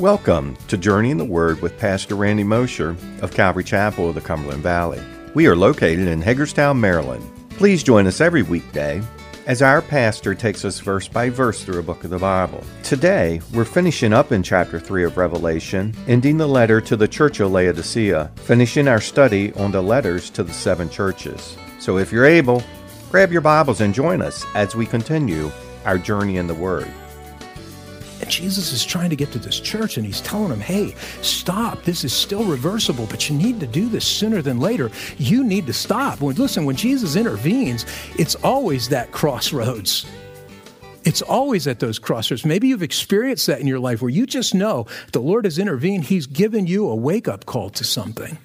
Welcome to Journey in the Word with Pastor Randy Mosher of Calvary Chapel of the Cumberland Valley. We are located in Hagerstown, Maryland. Please join us every weekday as our pastor takes us verse by verse through a book of the Bible. Today, we're finishing up in chapter 3 of Revelation, ending the letter to the Church of Laodicea, finishing our study on the letters to the 7 churches. So if you're able, grab your Bibles and join us as we continue our journey in the Word. And Jesus is trying to get to this church, and he's telling them, hey, stop. This is still reversible, but you need to do this sooner than later. You need to stop. Listen, when Jesus intervenes, it's always that crossroads. It's always at those crossroads. Maybe you've experienced that in your life where you just know the Lord has intervened. He's given you a wake-up call to something.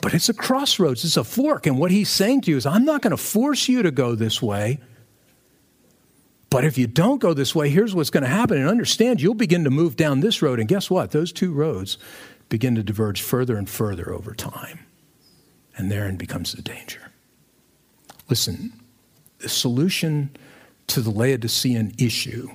But it's a crossroads. It's a fork. And what he's saying to you is, I'm not going to force you to go this way. But if you don't go this way, here's what's going to happen. And understand, you'll begin to move down this road. And guess what? Those two roads begin to diverge further and further over time. And therein becomes the danger. Listen, the solution to the Laodicean issue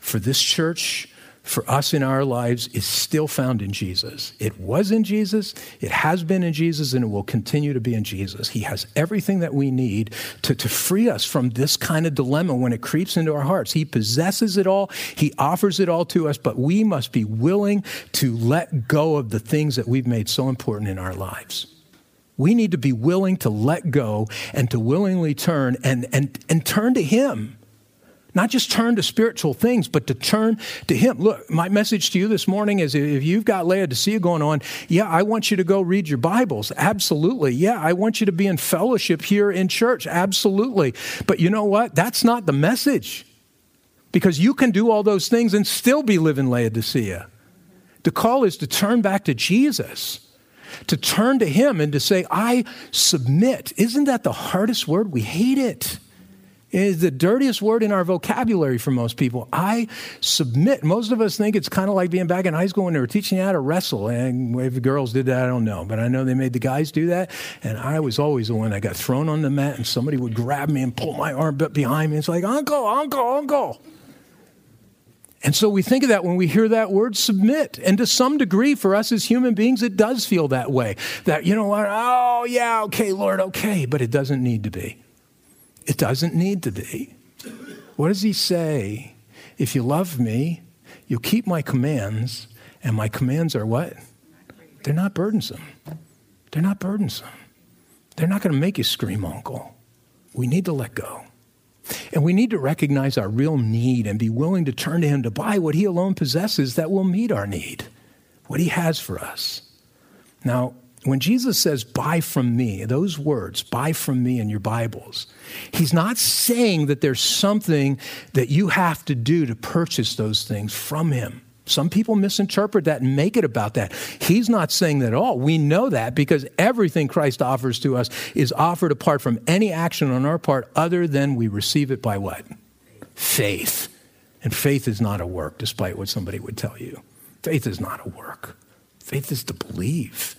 for this church, for us in our lives, is still found in Jesus. It was in Jesus, it has been in Jesus, and it will continue to be in Jesus. He has everything that we need to free us from this kind of dilemma when it creeps into our hearts. He possesses it all, he offers it all to us, but we must be willing to let go of the things that we've made so important in our lives. We need to be willing to let go and to willingly turn and turn to him. Not just turn to spiritual things, but to turn to him. Look, my message to you this morning is if you've got Laodicea going on, yeah, I want you to go read your Bibles. Absolutely. Yeah, I want you to be in fellowship here in church. Absolutely. But you know what? That's not the message. Because you can do all those things and still be living Laodicea. The call is to turn back to Jesus, to turn to him and to say, I submit. Isn't that the hardest word? We hate it. It is the dirtiest word in our vocabulary for most people. I submit. Most of us think it's kind of like being back in high school when they were teaching you how to wrestle. And if the girls did that, I don't know. But I know they made the guys do that. And I was always the one that got thrown on the mat and somebody would grab me and pull my arm behind me. It's like, uncle. And so we think of that when we hear that word submit. And to some degree for us as human beings, it does feel that way. That, you know what? Oh, yeah, okay, Lord, okay. But it doesn't need to be. It doesn't need to be. What does he say? If you love me, you'll keep my commands. And my commands are what? They're not burdensome. They're not burdensome. They're not going to make you scream, uncle. We need to let go. And we need to recognize our real need and be willing to turn to him to buy what he alone possesses that will meet our need, what he has for us. Now, when Jesus says, buy from me, those words, buy from me in your Bibles, he's not saying that there's something that you have to do to purchase those things from him. Some people misinterpret that and make it about that. He's not saying that at all. We know that because everything Christ offers to us is offered apart from any action on our part other than we receive it by what? Faith. And faith is not a work, despite what somebody would tell you. Faith is not a work. Faith is to believe.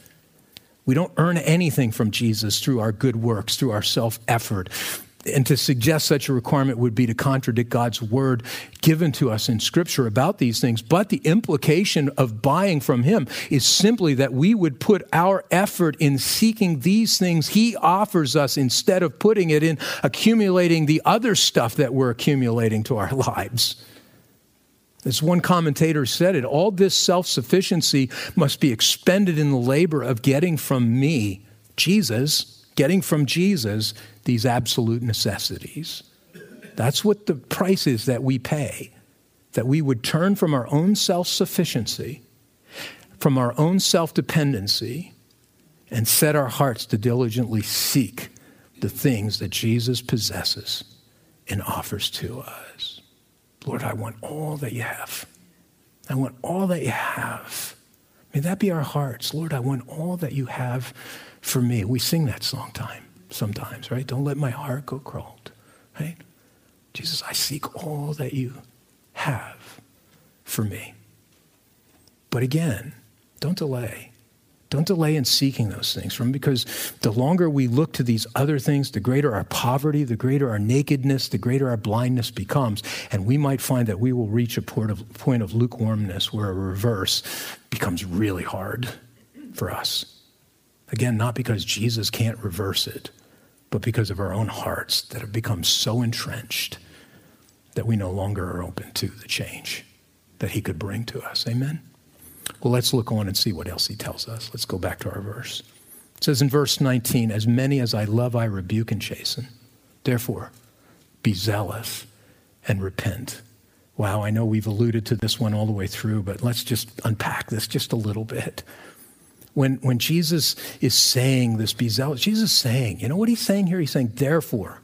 We don't earn anything from Jesus through our good works, through our self-effort. And to suggest such a requirement would be to contradict God's word given to us in Scripture about these things. But the implication of buying from him is simply that we would put our effort in seeking these things he offers us instead of putting it in accumulating the other stuff that we're accumulating to our lives. As one commentator said it, all this self-sufficiency must be expended in the labor of getting from me, Jesus, getting from Jesus, these absolute necessities. That's what the price is that we pay, that we would turn from our own self-sufficiency, from our own self-dependency, and set our hearts to diligently seek the things that Jesus possesses and offers to us. Lord, I want all that you have. I want all that you have. May that be our hearts. Lord, I want all that you have for me. We sing that song sometimes, right? Don't let my heart go cold, right? Jesus, I seek all that you have for me. But again, don't delay. Don't delay in seeking those things from him, because the longer we look to these other things, the greater our poverty, the greater our nakedness, the greater our blindness becomes. And we might find that we will reach a point of lukewarmness where a reverse becomes really hard for us. Again, not because Jesus can't reverse it, but because of our own hearts that have become so entrenched that we no longer are open to the change that he could bring to us. Amen? Well, let's look on and see what else he tells us. Let's go back to our verse. It says in verse 19, as many as I love, I rebuke and chasten. Therefore, be zealous and repent. Wow, I know we've alluded to this one all the way through, but let's just unpack this just a little bit. When Jesus is saying this, be zealous, Jesus is saying, you know what he's saying here? He's saying, therefore,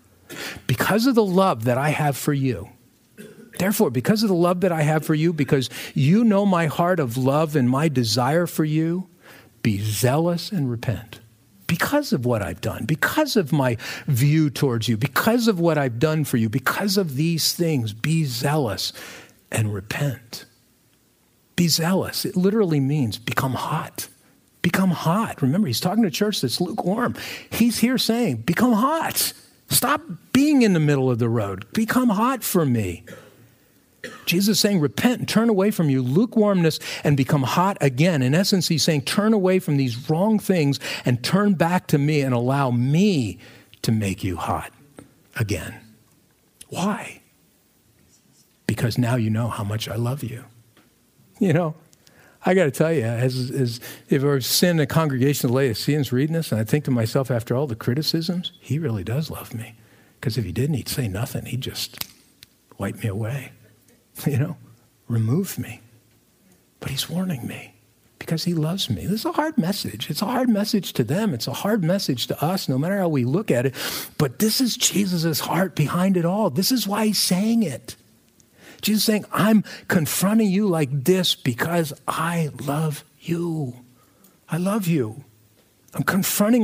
because of the love that I have for you, therefore, because of the love that I have for you, because you know my heart of love and my desire for you, be zealous and repent. Because of what I've done, because of my view towards you, because of what I've done for you, because of these things, be zealous and repent. Be zealous. It literally means become hot. Become hot. Remember, he's talking to a church that's lukewarm. He's here saying, become hot. Stop being in the middle of the road. Become hot for me. Jesus is saying, repent and turn away from your lukewarmness and become hot again. In essence, he's saying, turn away from these wrong things and turn back to me and allow me to make you hot again. Why? Because now you know how much I love you. You know, I got to tell you, as if I were sitting in a congregation of Laodiceans reading this, and I think to myself, after all the criticisms, he really does love me. Because if he didn't, he'd say nothing. He'd just wipe me away, you know, remove me. But he's warning me because he loves me. This is a hard message. It's a hard message to them. It's a hard message to us, no matter how we look at it. But this is Jesus' heart behind it all. This is why he's saying it. Jesus is saying, I'm confronting you like this because I love you. I love you. I'm confronting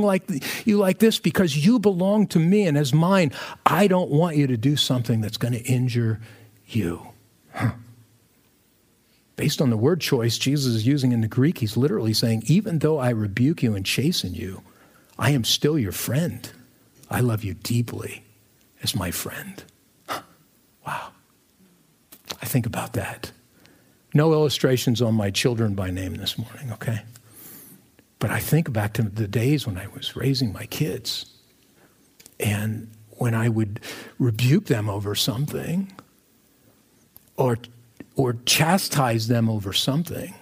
you like this because you belong to me, and as mine, I don't want you to do something that's going to injure you. Huh. Based on the word choice Jesus is using in the Greek, he's literally saying, even though I rebuke you and chasten you, I am still your friend. I love you deeply as my friend. Huh. Wow. I think about that. No illustrations on my children by name this morning, okay? But I think back to the days when I was raising my kids, and when I would rebuke them over something or chastise them over something,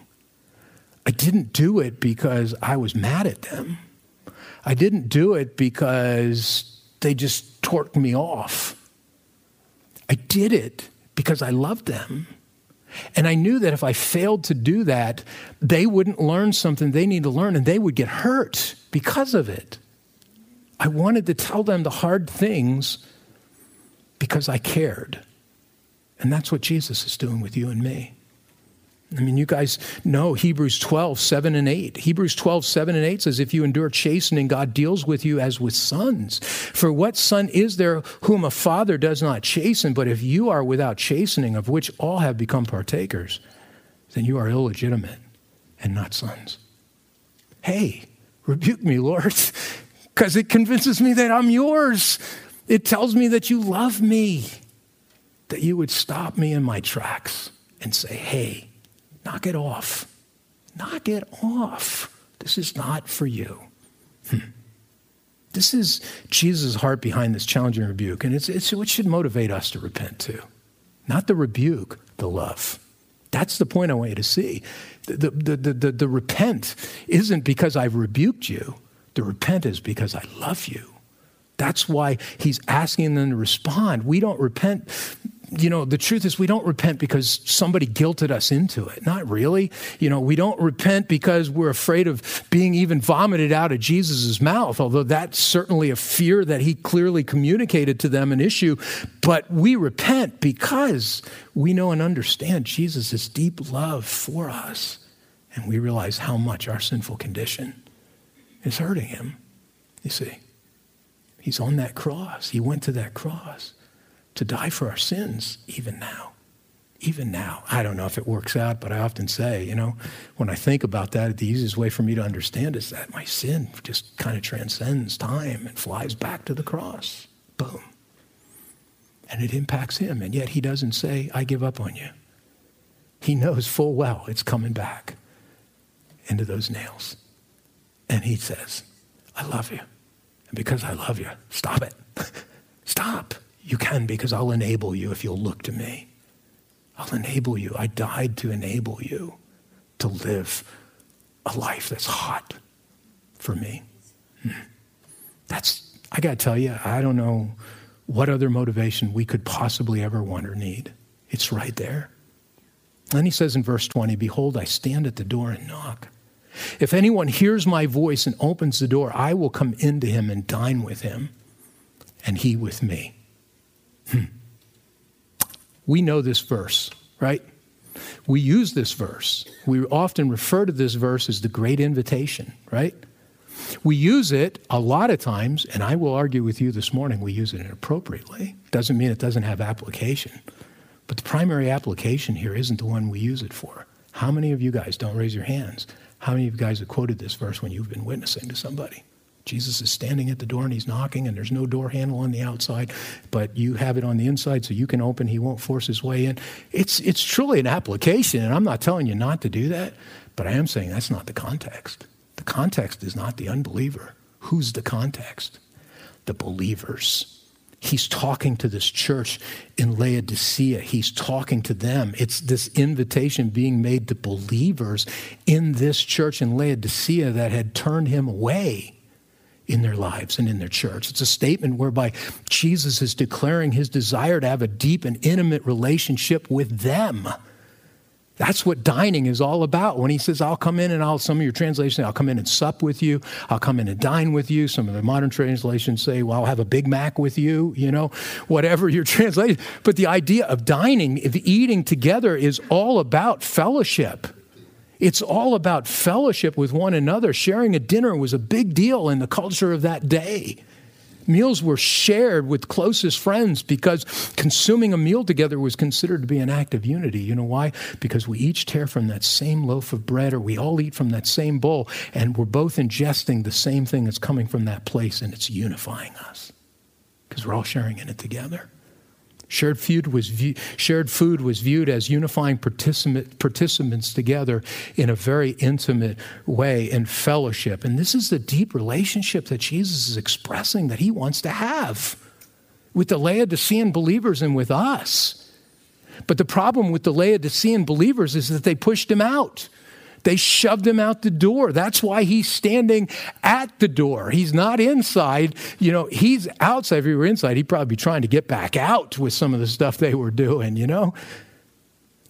I didn't do it because I was mad at them. I didn't do it because they just torqued me off. I did it because I loved them. And I knew that if I failed to do that, they wouldn't learn something they need to learn, and they would get hurt because of it. I wanted to tell them the hard things because I cared. And that's what Jesus is doing with you and me. I mean, you guys know Hebrews 12, 7 and 8. Hebrews 12, 7 and 8 says, if you endure chastening, God deals with you as with sons. For what son is there whom a father does not chasten? But if you are without chastening, of which all have become partakers, then you are illegitimate and not sons. Hey, rebuke me, Lord, because it convinces me that I'm yours. It tells me that you love me, that you would stop me in my tracks and say, hey, knock it off. Knock it off. This is not for you. This is Jesus' heart behind this challenging rebuke. And it's what should motivate us to repent too. Not the rebuke, the love. That's the point I want you to see. The repent isn't because I've rebuked you. The repent is because I love you. That's why he's asking them to respond. We don't repent. You know, the truth is we don't repent because somebody guilted us into it. Not really. You know, we don't repent because we're afraid of being even vomited out of Jesus' mouth, although that's certainly a fear that he clearly communicated to them, an issue. But we repent because we know and understand Jesus' deep love for us. And we realize how much our sinful condition is hurting him. You see, he's on that cross. He went to that cross to die for our sins even now. even now. I don't know if it works out, but I often say, you know, when I think about that, the easiest way for me to understand is that my sin just kind of transcends time and flies back to the cross. Boom. And it impacts him. And yet he doesn't say, I give up on you. He knows full well it's coming back into those nails. And he says, I love you. And because I love you, stop it. Stop. You can, because I'll enable you if you'll look to me. I'll enable you. I died to enable you to live a life that's hot for me. That's, I got to tell you, I don't know what other motivation we could possibly ever want or need. It's right there. And he says in verse 20, behold, I stand at the door and knock. If anyone hears my voice and opens the door, I will come into him and dine with him, and he with me. We know this verse, right? We use this verse. We often refer to this verse as the great invitation, right? We use it a lot of times, and I will argue with you this morning, we use it inappropriately. Doesn't mean it doesn't have application. But the primary application here isn't the one we use it for. How many of you guys, don't raise your hands, how many of you guys have quoted this verse when you've been witnessing to somebody? Jesus is standing at the door and he's knocking, and there's no door handle on the outside, but you have it on the inside so you can open. He won't force his way in. It's truly an application, and I'm not telling you not to do that, but I am saying that's not the context. The context is not the unbeliever. Who's the context? The believers. He's talking to this church in Laodicea. He's talking to them. It's this invitation being made to believers in this church in Laodicea that had turned him away in their lives and in their church. It's a statement whereby Jesus is declaring his desire to have a deep and intimate relationship with them. That's what dining is all about. When he says, I'll come in and I'll, some of your translations, I'll come in and sup with you. I'll come in and dine with you. Some of the modern translations say, well, I'll have a Big Mac with you, you know, whatever your translation. But the idea of dining, of eating together, is all about fellowship. It's all about fellowship with one another. Sharing a dinner was a big deal in the culture of that day. Meals were shared with closest friends because consuming a meal together was considered to be an act of unity. You know why? Because we each tear from that same loaf of bread, or we all eat from that same bowl, and we're both ingesting the same thing that's coming from that place, and it's unifying us because we're all sharing in it together. Shared food was viewed as unifying participants together in a very intimate way in fellowship. And this is the deep relationship that Jesus is expressing that he wants to have with the Laodicean believers and with us. But the problem with the Laodicean believers is that they pushed him out. They shoved him out the door. That's why he's standing at the door. He's not inside. You know, he's outside. If he were inside, he'd probably be trying to get back out with some of the stuff they were doing, you know.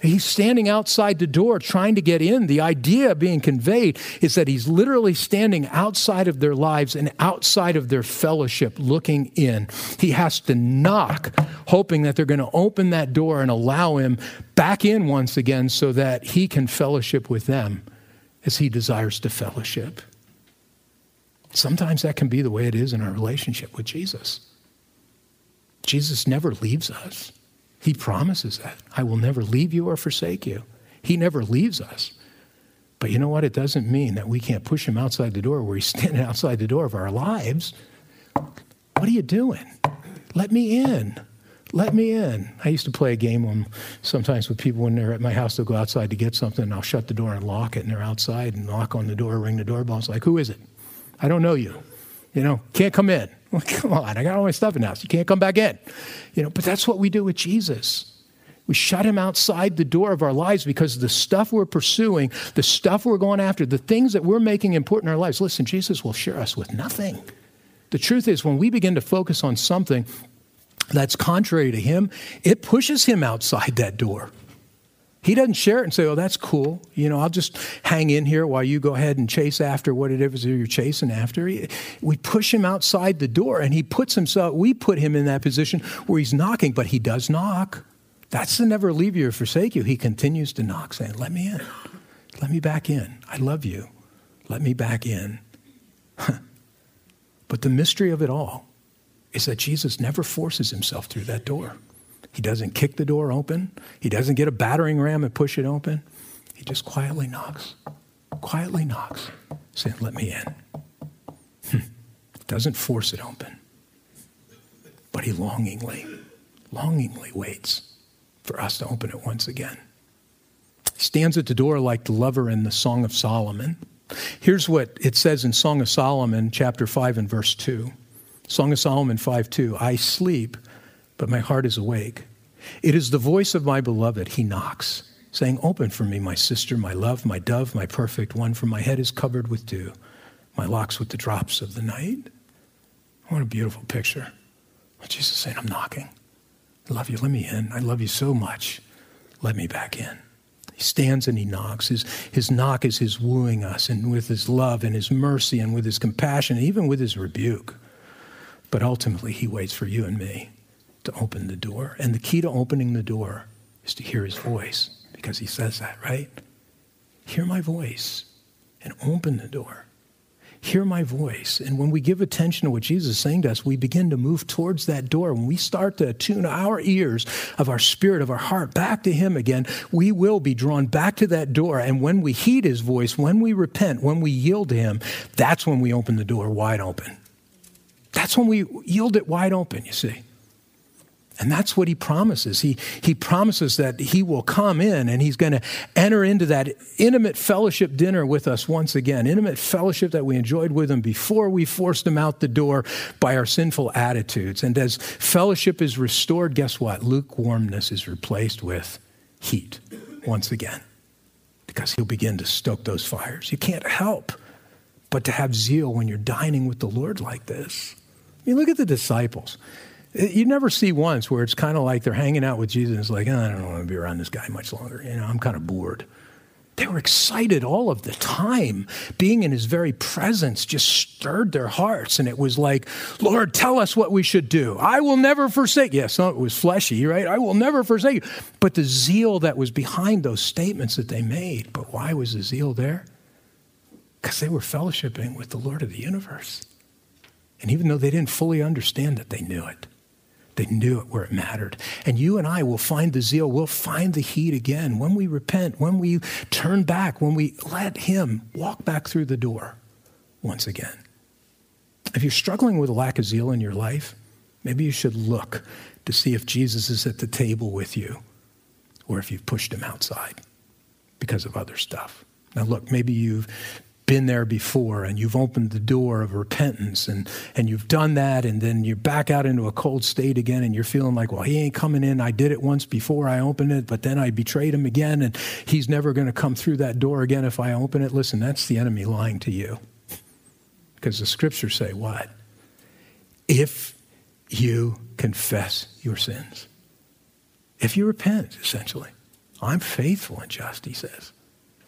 He's standing outside the door trying to get in. The idea being conveyed is that he's literally standing outside of their lives and outside of their fellowship looking in. He has to knock, hoping that they're going to open that door and allow him back in once again so that he can fellowship with them as he desires to fellowship. Sometimes that can be the way it is in our relationship with Jesus. Jesus never leaves us. He promises that. I will never leave you or forsake you. He never leaves us. But you know what? It doesn't mean that we can't push him outside the door where he's standing outside the door of our lives. What are you doing? Let me in. Let me in. I used to play a game sometimes with people when they're at my house. They'll go outside to get something, and I'll shut the door and lock it, and they're outside and knock on the door, ring the doorbell. It's like, who is it? I don't know you. You know, can't come in. Well, come on, I got all my stuff in the house. You can't come back in. You know, but that's what we do with Jesus. We shut him outside the door of our lives because the stuff we're pursuing, the stuff we're going after, the things that we're making important in our lives. Listen, Jesus will share us with nothing. The truth is, when we begin to focus on something that's contrary to him, it pushes him outside that door. He doesn't share it and say, oh, that's cool. You know, I'll just hang in here while you go ahead and chase after what it is you're chasing after. We push him outside the door, and we put him in that position where he's knocking, but he does knock. That's the never leave you or forsake you. He continues to knock, saying, let me in. Let me back in. I love you. Let me back in. But the mystery of it all is that Jesus never forces himself through that door. He doesn't kick the door open. He doesn't get a battering ram and push it open. He just quietly knocks, saying, let me in. Doesn't force it open. But he longingly waits for us to open it once again. He stands at the door like the lover in the Song of Solomon. Here's what it says in Song of Solomon, chapter 5 and verse 2. Song of Solomon 5:2. I sleep, but my heart is awake. It is the voice of my beloved. He knocks, saying, open for me, my sister, my love, my dove, my perfect one, for my head is covered with dew, my locks with the drops of the night. What a beautiful picture. Jesus is saying, I'm knocking. I love you. Let me in. I love you so much. Let me back in. He stands and he knocks. His knock is his wooing us, and with his love and his mercy and with his compassion, even with his rebuke. But ultimately, he waits for you and me to open the door. And the key to opening the door is to hear his voice, because he says that, right? Hear my voice and open the door. Hear my voice. And when we give attention to what Jesus is saying to us, we begin to move towards that door. When we start to attune our ears of our spirit, of our heart, back to him again, we will be drawn back to that door. And when we heed his voice, when we repent, when we yield to him, that's when we open the door wide open. That's when we yield it wide open, you see. And that's what he promises. He promises that he will come in and he's going to enter into that intimate fellowship dinner with us once again, intimate fellowship that we enjoyed with him before we forced him out the door by our sinful attitudes. And as fellowship is restored, guess what? Lukewarmness is replaced with heat once again, because he'll begin to stoke those fires. You can't help but to have zeal when you're dining with the Lord like this. I mean, look at the disciples. You never see once where it's kind of like they're hanging out with Jesus and it's like, oh, I don't want to be around this guy much longer. You know, I'm kind of bored. They were excited all of the time. Being in his very presence just stirred their hearts. And it was like, Lord, tell us what we should do. I will never forsake you. Yeah, some of it was fleshy, right? I will never forsake you. But the zeal that was behind those statements that they made. But why was the zeal there? Because they were fellowshipping with the Lord of the universe. And even though they didn't fully understand it, they knew it. They knew it where it mattered. And you and I will find the zeal. We'll find the heat again when we repent, when we turn back, when we let him walk back through the door once again. If you're struggling with a lack of zeal in your life, maybe you should look to see if Jesus is at the table with you or if you've pushed him outside because of other stuff. Now look, maybe you've been there before and you've opened the door of repentance and you've done that and then you're back out into a cold state again and you're feeling like, well, he ain't coming in. I did it once before I opened it, but then I betrayed him again and he's never going to come through that door again if I open it. Listen, that's the enemy lying to you, because the scriptures say what? If you confess your sins, if you repent, essentially, I'm faithful and just, he says,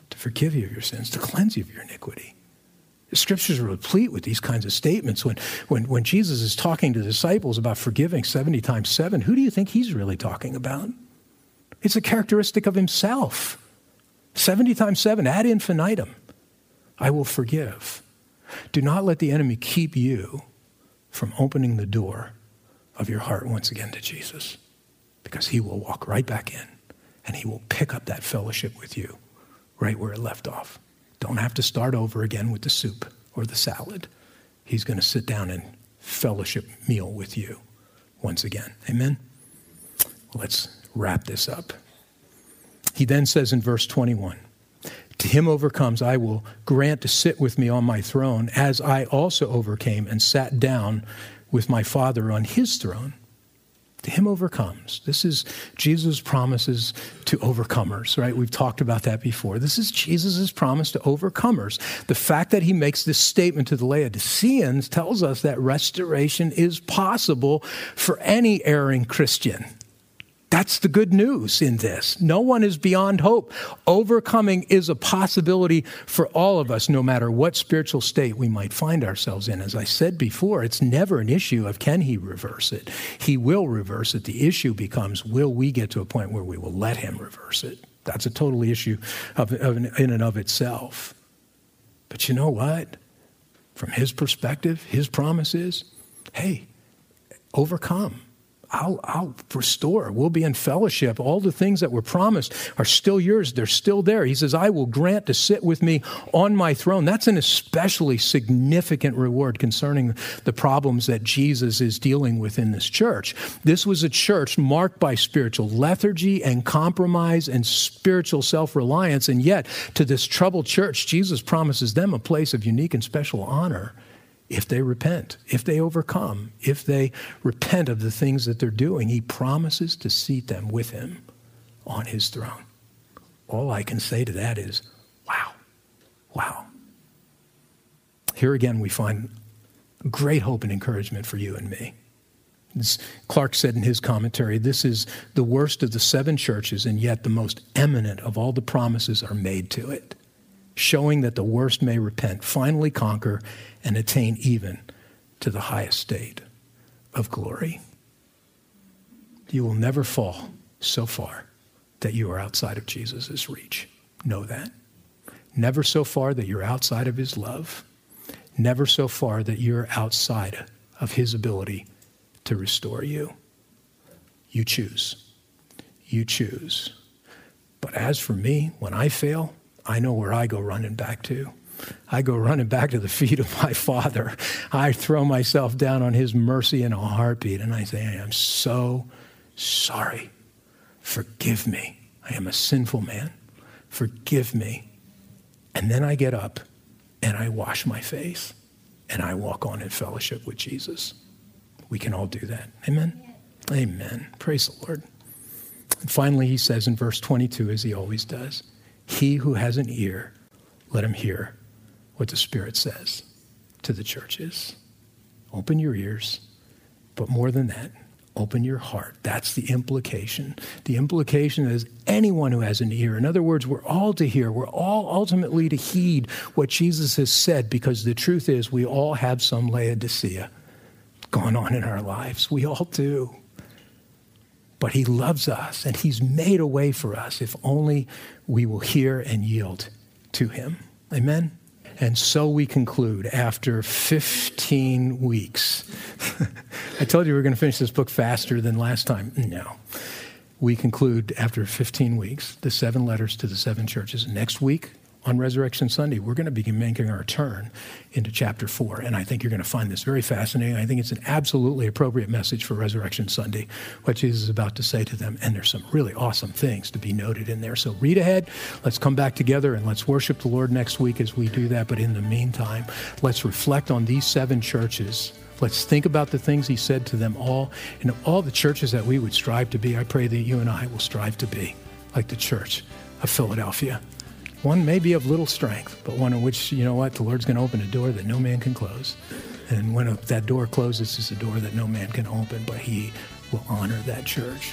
to forgive you of your sins, to cleanse you of your iniquity. The scriptures are replete with these kinds of statements. When Jesus is talking to the disciples about forgiving 70 times 7, who do you think he's really talking about? It's a characteristic of himself. 70 times 7, ad infinitum. I will forgive. Do not let the enemy keep you from opening the door of your heart once again to Jesus, because he will walk right back in and he will pick up that fellowship with you right where it left off. Don't have to start over again with the soup or the salad. He's going to sit down and fellowship meal with you once again. Amen? Well, let's wrap this up. He then says in verse 21, to him overcomes, I will grant to sit with me on my throne, as I also overcame and sat down with my Father on his throne. To him overcomes. This is Jesus' promises to overcomers, right? We've talked about that before. This is Jesus' promise to overcomers. The fact that he makes this statement to the Laodiceans tells us that restoration is possible for any erring Christian. That's the good news in this. No one is beyond hope. Overcoming is a possibility for all of us, no matter what spiritual state we might find ourselves in. As I said before, it's never an issue of can he reverse it. He will reverse it. The issue becomes, will we get to a point where we will let him reverse it? That's a total issue in and of itself. But you know what? From his perspective, his promise is, hey, overcome. I'll restore. We'll be in fellowship. All the things that were promised are still yours. They're still there. He says, I will grant to sit with me on my throne. That's an especially significant reward concerning the problems that Jesus is dealing with in this church. This was a church marked by spiritual lethargy and compromise and spiritual self-reliance. And yet, to this troubled church, Jesus promises them a place of unique and special honor. If they repent, if they overcome, if they repent of the things that they're doing, he promises to seat them with him on his throne. All I can say to that is, wow, wow. Here again, we find great hope and encouragement for you and me. As Clark said in his commentary, this is the worst of the seven churches, and yet the most eminent of all the promises are made to it, showing that the worst may repent, finally conquer, and attain even to the highest state of glory. You will never fall so far that you are outside of Jesus' reach. Know that. Never so far that you're outside of his love. Never so far that you're outside of his ability to restore you. You choose. You choose. But as for me, when I fail, I know where I go running back to. I go running back to the feet of my Father. I throw myself down on his mercy in a heartbeat, and I say, I am so sorry. Forgive me. I am a sinful man. Forgive me. And then I get up, and I wash my face, and I walk on in fellowship with Jesus. We can all do that. Amen? Yeah. Amen. Praise the Lord. And finally, he says in verse 22, as he always does, he who has an ear, let him hear what the Spirit says to the churches. Open your ears, but more than that, open your heart. That's the implication. The implication is anyone who has an ear. In other words, we're all to hear. We're all ultimately to heed what Jesus has said, because the truth is we all have some Laodicea going on in our lives. We all do. But he loves us, and he's made a way for us if only we will hear and yield to him. Amen? And so we conclude after 15 weeks. I told you we were going to finish this book faster than last time. No. We conclude after 15 weeks, the seven letters to the seven churches. Next week, on Resurrection Sunday, we're going to begin making our turn into chapter 4. And I think you're going to find this very fascinating. I think it's an absolutely appropriate message for Resurrection Sunday, what Jesus is about to say to them. And there's some really awesome things to be noted in there. So read ahead. Let's come back together and let's worship the Lord next week as we do that. But in the meantime, let's reflect on these seven churches. Let's think about the things he said to them all. And all the churches that we would strive to be, I pray that you and I will strive to be like the Church of Philadelphia. One may be of little strength, but one in which, you know what, the Lord's going to open a door that no man can close. And when that door closes, it's a door that no man can open, but he will honor that church.